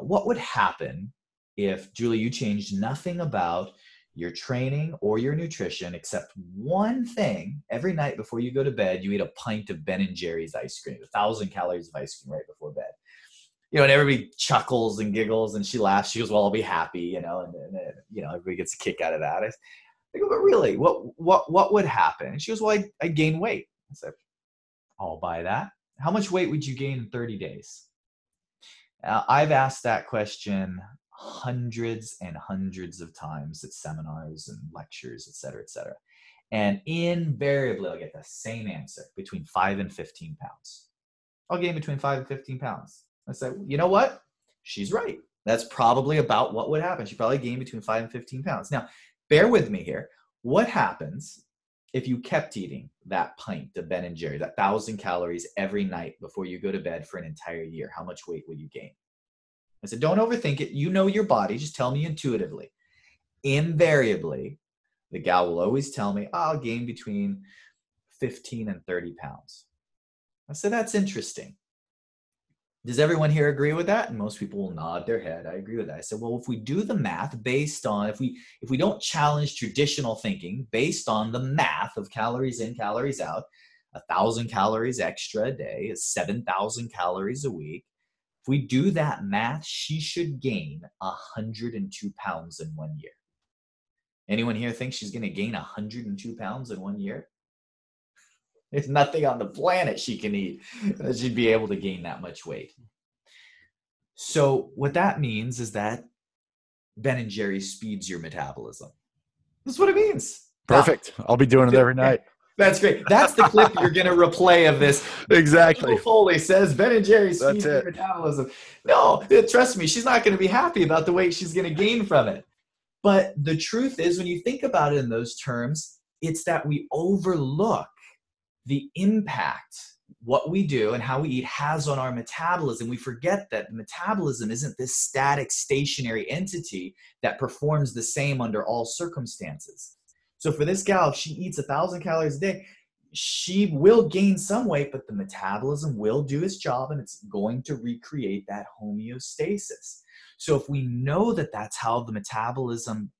What would happen if, Julie, you changed nothing about your training or your nutrition except one thing? Every night before you go to bed, you eat a pint of Ben and Jerry's ice cream, 1,000 calories of ice cream right before bed. You know, and everybody chuckles and giggles, and she laughs. She goes, "Well, I'll be happy," you know, and you know, everybody gets a kick out of that. I go, "But really, what would happen?" And she goes, "Well, I gain weight." I said, "I'll buy that. How much weight would you gain in 30 days?" I've asked that question hundreds and hundreds of times at seminars and lectures, et cetera, et cetera. And invariably, I'll get the same answer: between 5 and 15 pounds. I'll gain between 5 and 15 pounds. I said, you know what? She's right. That's probably about what would happen. She probably gained between 5 and 15 pounds. Now, bear with me here. What happens if you kept eating that pint of Ben and Jerry, that 1,000 calories every night before you go to bed for an entire year? How much weight would you gain? I said, don't overthink it. You know your body. Just tell me intuitively. Invariably, the gal will always tell me, I'll gain between 15 and 30 pounds. I said, that's interesting. Does everyone here agree with that? And most people will nod their head. I agree with that. I said, well, if we do the math based on, if we don't challenge traditional thinking based on the math of calories in, calories out, 1,000 calories extra a day is 7,000 calories a week. If we do that math, she should gain 102 pounds in 1 year. Anyone here think she's going to gain 102 pounds in 1 year? There's nothing on the planet she can eat that she'd be able to gain that much weight. So what that means is that Ben and Jerry speeds your metabolism. That's what it means. Perfect. Now, I'll be doing it every night. That's great. That's the clip you're going to replay of this. Exactly. Angelo Poli says Ben and Jerry speeds your metabolism. No, trust me, she's not going to be happy about the weight she's going to gain from it. But the truth is, when you think about it in those terms, it's that we overlook the impact what we do and how we eat has on our metabolism. We forget that metabolism isn't this static, stationary entity that performs the same under all circumstances. So for this gal, if she eats 1,000 calories a day, she will gain some weight, but the metabolism will do its job and it's going to recreate that homeostasis. So if we know that that's how the metabolism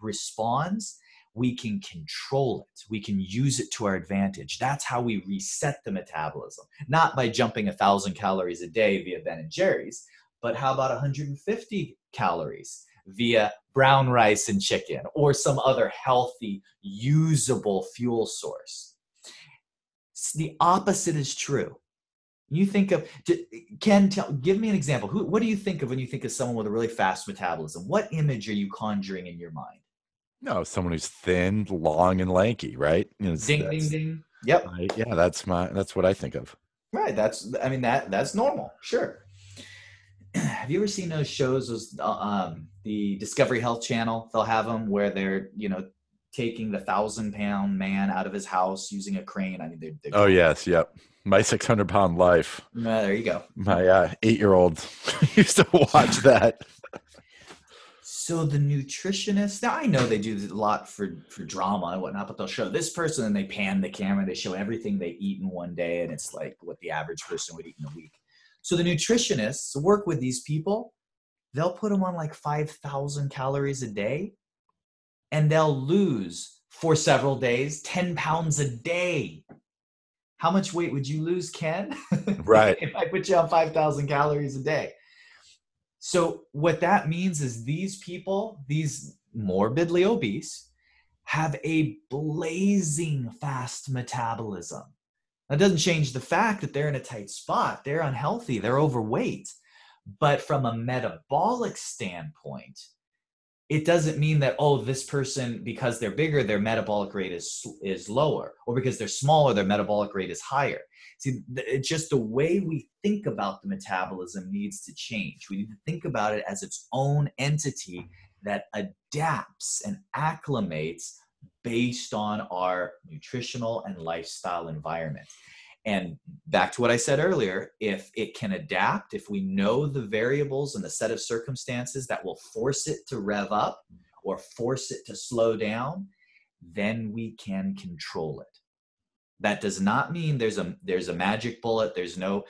responds, we can control it. We can use it to our advantage. That's how we reset the metabolism, not by jumping 1,000 calories a day via Ben and Jerry's, but how about 150 calories via brown rice and chicken or some other healthy, usable fuel source? The opposite is true. You think of, Ken, give me an example. What do you think of when you think of someone with a really fast metabolism? What image are you conjuring in your mind? No, someone who's thin, long, and lanky, right? You know, ding, ding, ding. Yep. Right? Yeah, that's what I think of. Right. That's normal. Sure. Have you ever seen those shows? The Discovery Health Channel, they'll have them where they're, taking the 1,000-pound man out of his house using a crane. Oh yes, yep. My 600-pound life. There you go. My 8-year-old used to watch that. So the nutritionist, now I know they do a lot for drama and whatnot, but they'll show this person and they pan the camera. They show everything they eat in one day, and it's like what the average person would eat in a week. So the nutritionists work with these people. They'll put them on like 5,000 calories a day, and they'll lose for several days 10 pounds a day. How much weight would you lose, Ken? Right. If I put you on 5,000 calories a day. So what that means is these people, these morbidly obese, have a blazing fast metabolism. That doesn't change the fact that they're in a tight spot. They're unhealthy. They're overweight. But from a metabolic standpoint, it doesn't mean that, this person, because they're bigger, their metabolic rate is lower, or because they're smaller, their metabolic rate is higher. See, it's just the way we think about the metabolism needs to change. We need to think about it as its own entity that adapts and acclimates based on our nutritional and lifestyle environment. And back to what I said earlier, if it can adapt, if we know the variables and the set of circumstances that will force it to rev up or force it to slow down, then we can control it. That does not mean there's a magic bullet. There's no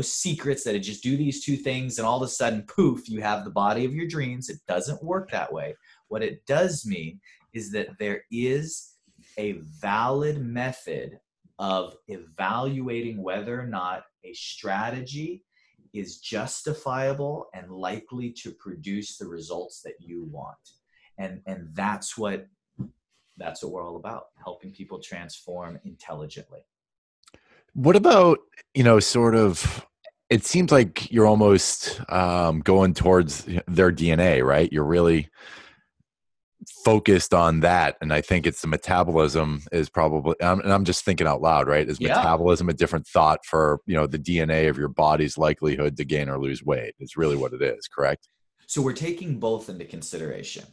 secrets that it just do these two things and all of a sudden, poof, you have the body of your dreams. It doesn't work that way. What it does mean is that there is a valid method of evaluating whether or not a strategy is justifiable and likely to produce the results that you want. And that's what we're all about, helping people transform intelligently. What about, it seems like you're almost going towards their DNA, right? You're really focused on that. And I think it's the metabolism is probably, and I'm just thinking out loud, right? Is metabolism a different thought for, you know, the DNA of your body's likelihood to gain or lose weight? It's really what it is, correct? So we're taking both into consideration.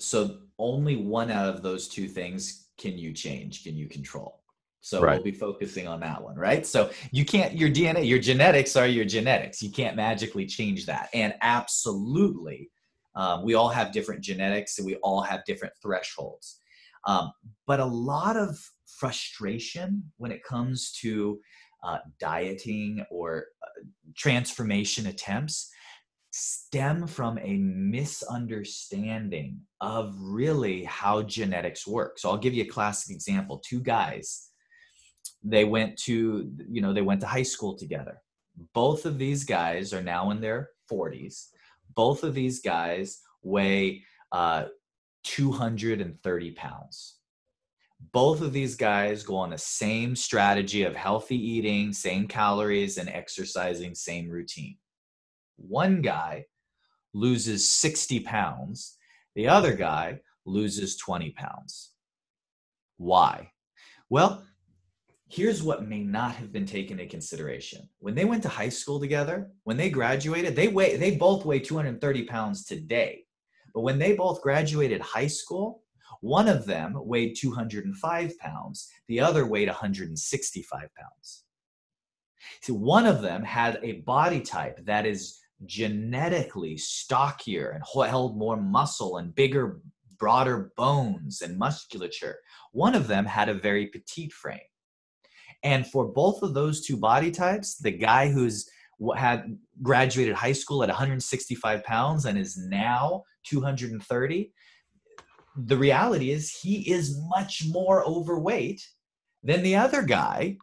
So only one out of those two things can you change, can you control? So we'll be focusing on that one, right? So you can't, your DNA, your genetics are your genetics. You can't magically change that. And absolutely, we all have different genetics and we all have different thresholds. But a lot of frustration when it comes to dieting or transformation attempts stem from a misunderstanding of really how genetics work. So I'll give you a classic example. Two guys, they went to, you know, they went to high school together. Both of these guys are now in their 40s. Both of these guys weigh 230 pounds. Both of these guys go on the same strategy of healthy eating, same calories and exercising, same routine. One guy loses 60 pounds. The other guy loses 20 pounds. Why? Well, here's what may not have been taken into consideration. When they went to high school together, when they graduated, they both weigh 230 pounds today. But when they both graduated high school, one of them weighed 205 pounds. The other weighed 165 pounds. See, one of them had a body type that is genetically stockier and held more muscle and bigger, broader bones and musculature. One of them had a very petite frame. And for both of those two body types, the guy who's had graduated high school at 165 pounds and is now 230, the reality is he is much more overweight than the other guy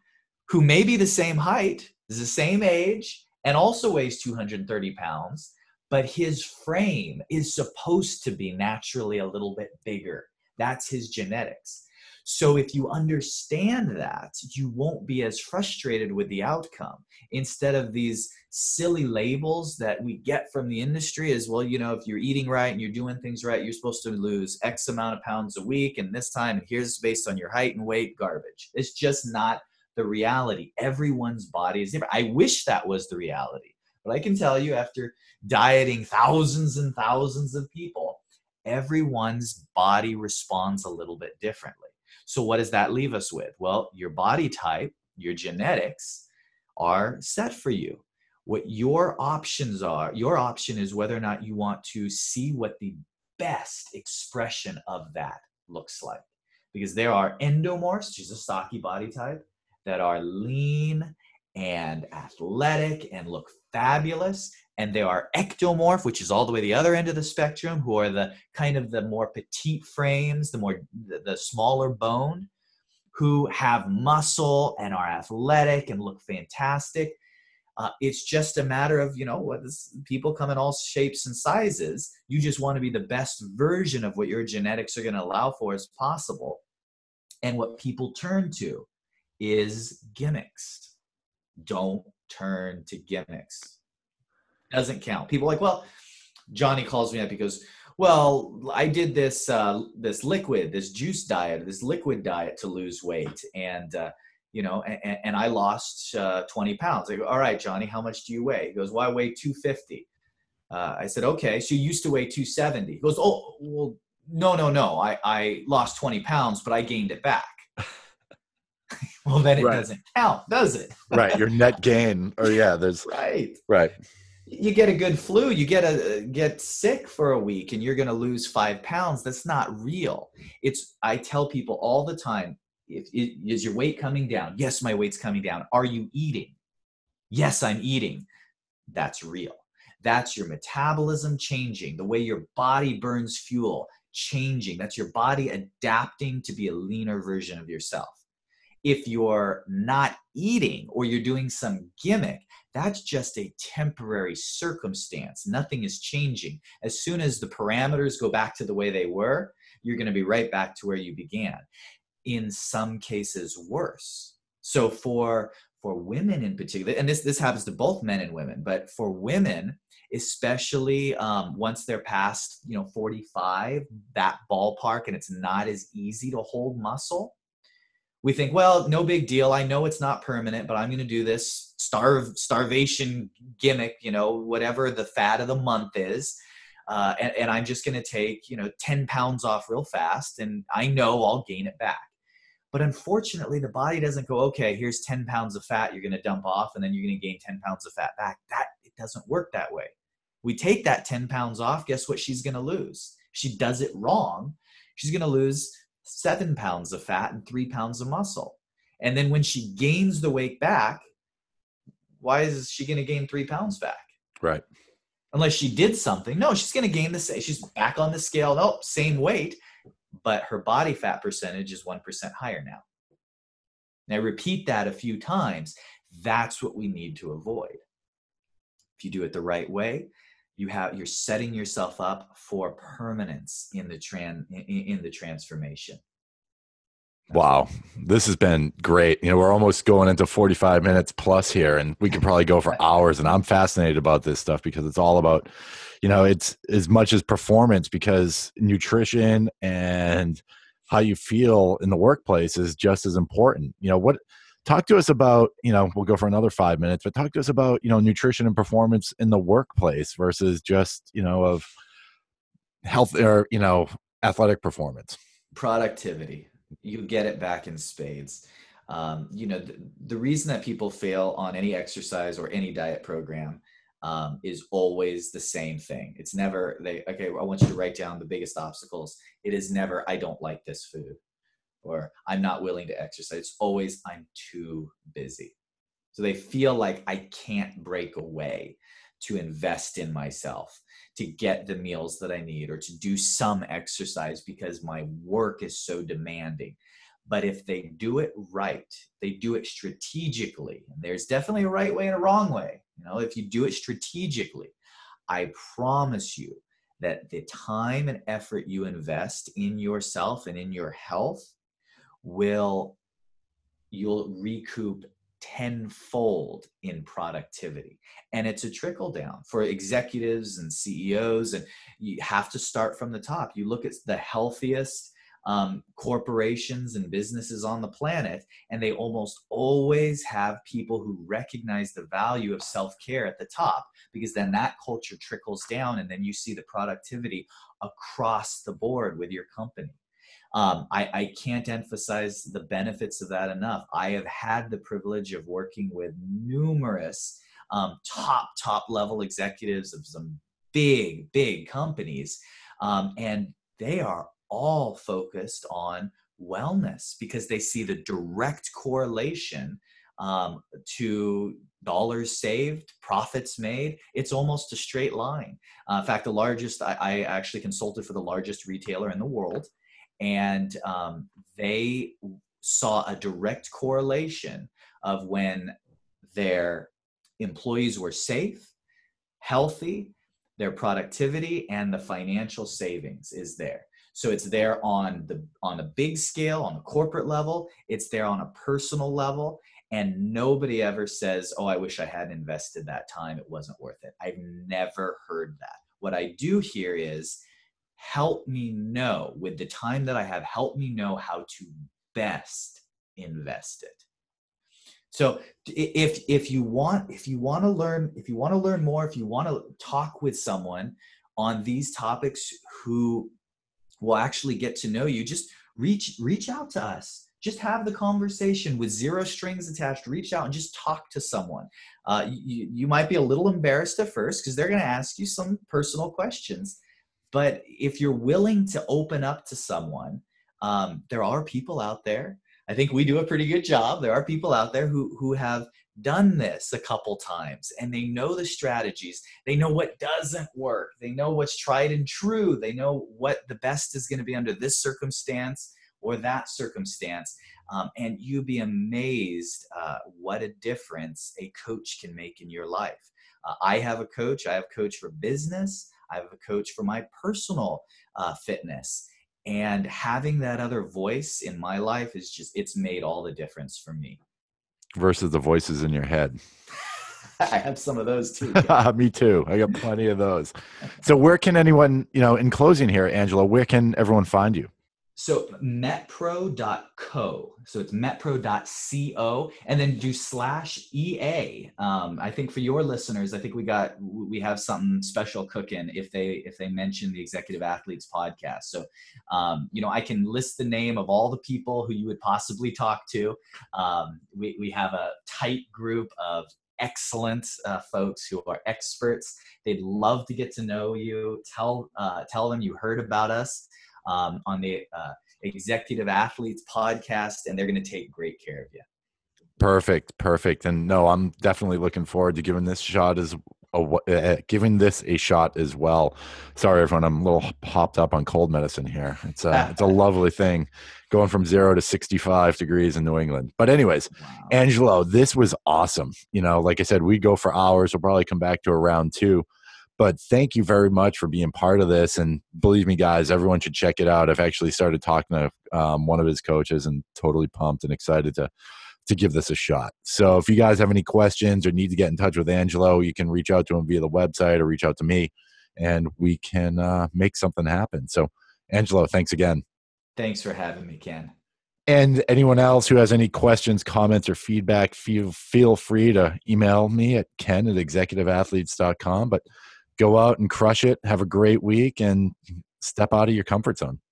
who may be the same height, is the same age, and also weighs 230 pounds, but his frame is supposed to be naturally a little bit bigger. That's his genetics. So if you understand that, you won't be as frustrated with the outcome. Instead of these silly labels that we get from the industry as, well, you know, if you're eating right and you're doing things right, you're supposed to lose X amount of pounds a week, and this time, and here's based on your height and weight, garbage. It's just not the reality. Everyone's body is different. I wish that was the reality, but I can tell you, after dieting thousands and thousands of people, everyone's body responds a little bit differently. So what does that leave us with? Well, your body type, your genetics are set for you. What your options are, your option is whether or not you want to see what the best expression of that looks like. Because there are endomorphs, which is a stocky body type, that are lean and athletic and look fabulous. And there are ectomorph, which is all the way the other end of the spectrum, who are the kind of the more petite frames, the smaller bone, who have muscle and are athletic and look fantastic. It's just a matter of, you know, people come in all shapes and sizes. You just want to be the best version of what your genetics are going to allow for as possible. And what people turn to is gimmicks. Don't turn to gimmicks. Doesn't count. People are like, well, Johnny calls me up. He goes, well, I did this liquid diet to lose weight. And, you know, and I lost 20 pounds. I go, all right, Johnny, how much do you weigh? He goes, well, I weigh 250. I said, okay. So you used to weigh 270. He goes, oh, well, no. I lost 20 pounds, but I gained it back. Well, then it doesn't count, does it? Right. Your net gain. Or yeah, there's right. You get a good flu, you get sick for a week and you're going to lose 5 pounds. That's not real. I tell people all the time, is your weight coming down? Yes, my weight's coming down. Are you eating? Yes, I'm eating. That's real. That's your metabolism changing, the way your body burns fuel changing. That's your body adapting to be a leaner version of yourself. If you're not eating or you're doing some gimmick, that's just a temporary circumstance. Nothing is changing. As soon as the parameters go back to the way they were, you're going to be right back to where you began. In some cases, worse. So for women in particular, and this happens to both men and women, but for women, especially once they're past, 45, that ballpark, and it's not as easy to hold muscle. We think, well, no big deal. I know it's not permanent, but I'm going to do this starvation gimmick, whatever the fad of the month is. And I'm just going to take, 10 pounds off real fast, and I know I'll gain it back. But unfortunately, the body doesn't go, okay, here's 10 pounds of fat you're going to dump off, and then you're going to gain 10 pounds of fat back. It doesn't work that way. We take that 10 pounds off. Guess what she's going to lose? She does it wrong. She's going to lose 7 pounds of fat and 3 pounds of muscle. And then when she gains the weight back, why is she going to gain 3 pounds back? Right. Unless she did something. No, she's going to gain the same. She's back on the scale. No, same weight. But her body fat percentage is 1% higher now. And I repeat that a few times. That's what we need to avoid. If you do it the right way, you're setting yourself up for permanence in the transformation. Wow. This has been great. We're almost going into 45 minutes plus here, and we could probably go for hours, and I'm fascinated about this stuff because it's all about, it's as much as performance, because nutrition and how you feel in the workplace is just as important. Talk to us about, we'll go for another 5 minutes, but talk to us about, nutrition and performance in the workplace versus just, of health or, athletic performance. Productivity. You get it back in spades. The reason that people fail on any exercise or any diet program is always the same thing. It's never, I want you to write down the biggest obstacles. It is never, I don't like this food, or I'm not willing to exercise. It's always, I'm too busy. So they feel like I can't break away to invest in myself, to get the meals that I need, or to do some exercise because my work is so demanding. But if they do it right, they do it strategically. And there's definitely a right way and a wrong way. If you do it strategically, I promise you that the time and effort you invest in yourself and in your health you'll recoup tenfold in productivity. And it's a trickle down for executives and CEOs. And you have to start from the top. You look at the healthiest corporations and businesses on the planet, and they almost always have people who recognize the value of self-care at the top, because then that culture trickles down, and then you see the productivity across the board with your company. I can't emphasize the benefits of that enough. I have had the privilege of working with numerous top level executives of some big companies. And they are all focused on wellness because they see the direct correlation to dollars saved, profits made. It's almost a straight line. In fact, the largest, I actually consulted for the largest retailer in the world. And they saw a direct correlation of when their employees were safe, healthy, their productivity, and the financial savings is there. So it's there on a big scale, on the corporate level. It's there on a personal level. And nobody ever says, oh, I wish I hadn't invested that time. It wasn't worth it. I've never heard that. What I do hear is, help me know, with the time that I have, help me know how to best invest it. So if you want to learn more, if you want to talk with someone on these topics who will actually get to know you, just reach out to us. Just have the conversation with zero strings attached. Reach out and just talk to someone. You might be a little embarrassed at first because they're going to ask you some personal questions. But if you're willing to open up to someone, there are people out there. I think we do a pretty good job. There are people out there who have done this a couple times, and they know the strategies. They know what doesn't work. They know what's tried and true. They know what the best is going to be under this circumstance or that circumstance. And you'd be amazed what a difference a coach can make in your life. I have a coach. I have a coach for business. I have a coach for my personal fitness, and having that other voice in my life it's made all the difference for me. versus the voices in your head. I have some of those too. Yeah. Me too. I got plenty of those. So where can anyone, you know, in closing here, Angelo, where can everyone find you? So metpro.co. So it's metpro.co and then do /EA. I think for your listeners, I think we have something special cooking if they mention the Executive Athletes Podcast. So, you know, I can list the name of all the people who you would possibly talk to. We have a tight group of excellent folks who are experts. They'd love to get to know you. Tell them you heard about us on the Executive Athletes Podcast, and they're going to take great care of you. Perfect. And no, I'm definitely looking forward to giving this a shot as well. Sorry, everyone. I'm a little hopped up on cold medicine here. It's a lovely thing going from 0 to 65 degrees in New England. But anyways, wow. Angelo, this was awesome. You know, like I said, we go for hours. We'll probably come back to a round two, but thank you very much for being part of this. And believe me, guys, everyone should check it out. I've actually started talking to one of his coaches and totally pumped and excited to give this a shot. So if you guys have any questions or need to get in touch with Angelo, you can reach out to him via the website or reach out to me, and we can make something happen. So Angelo, thanks again. Thanks for having me, Ken. And anyone else who has any questions, comments, or feedback, feel free to email me at ken@executiveathletes.com. But go out and crush it. Have a great week and step out of your comfort zone.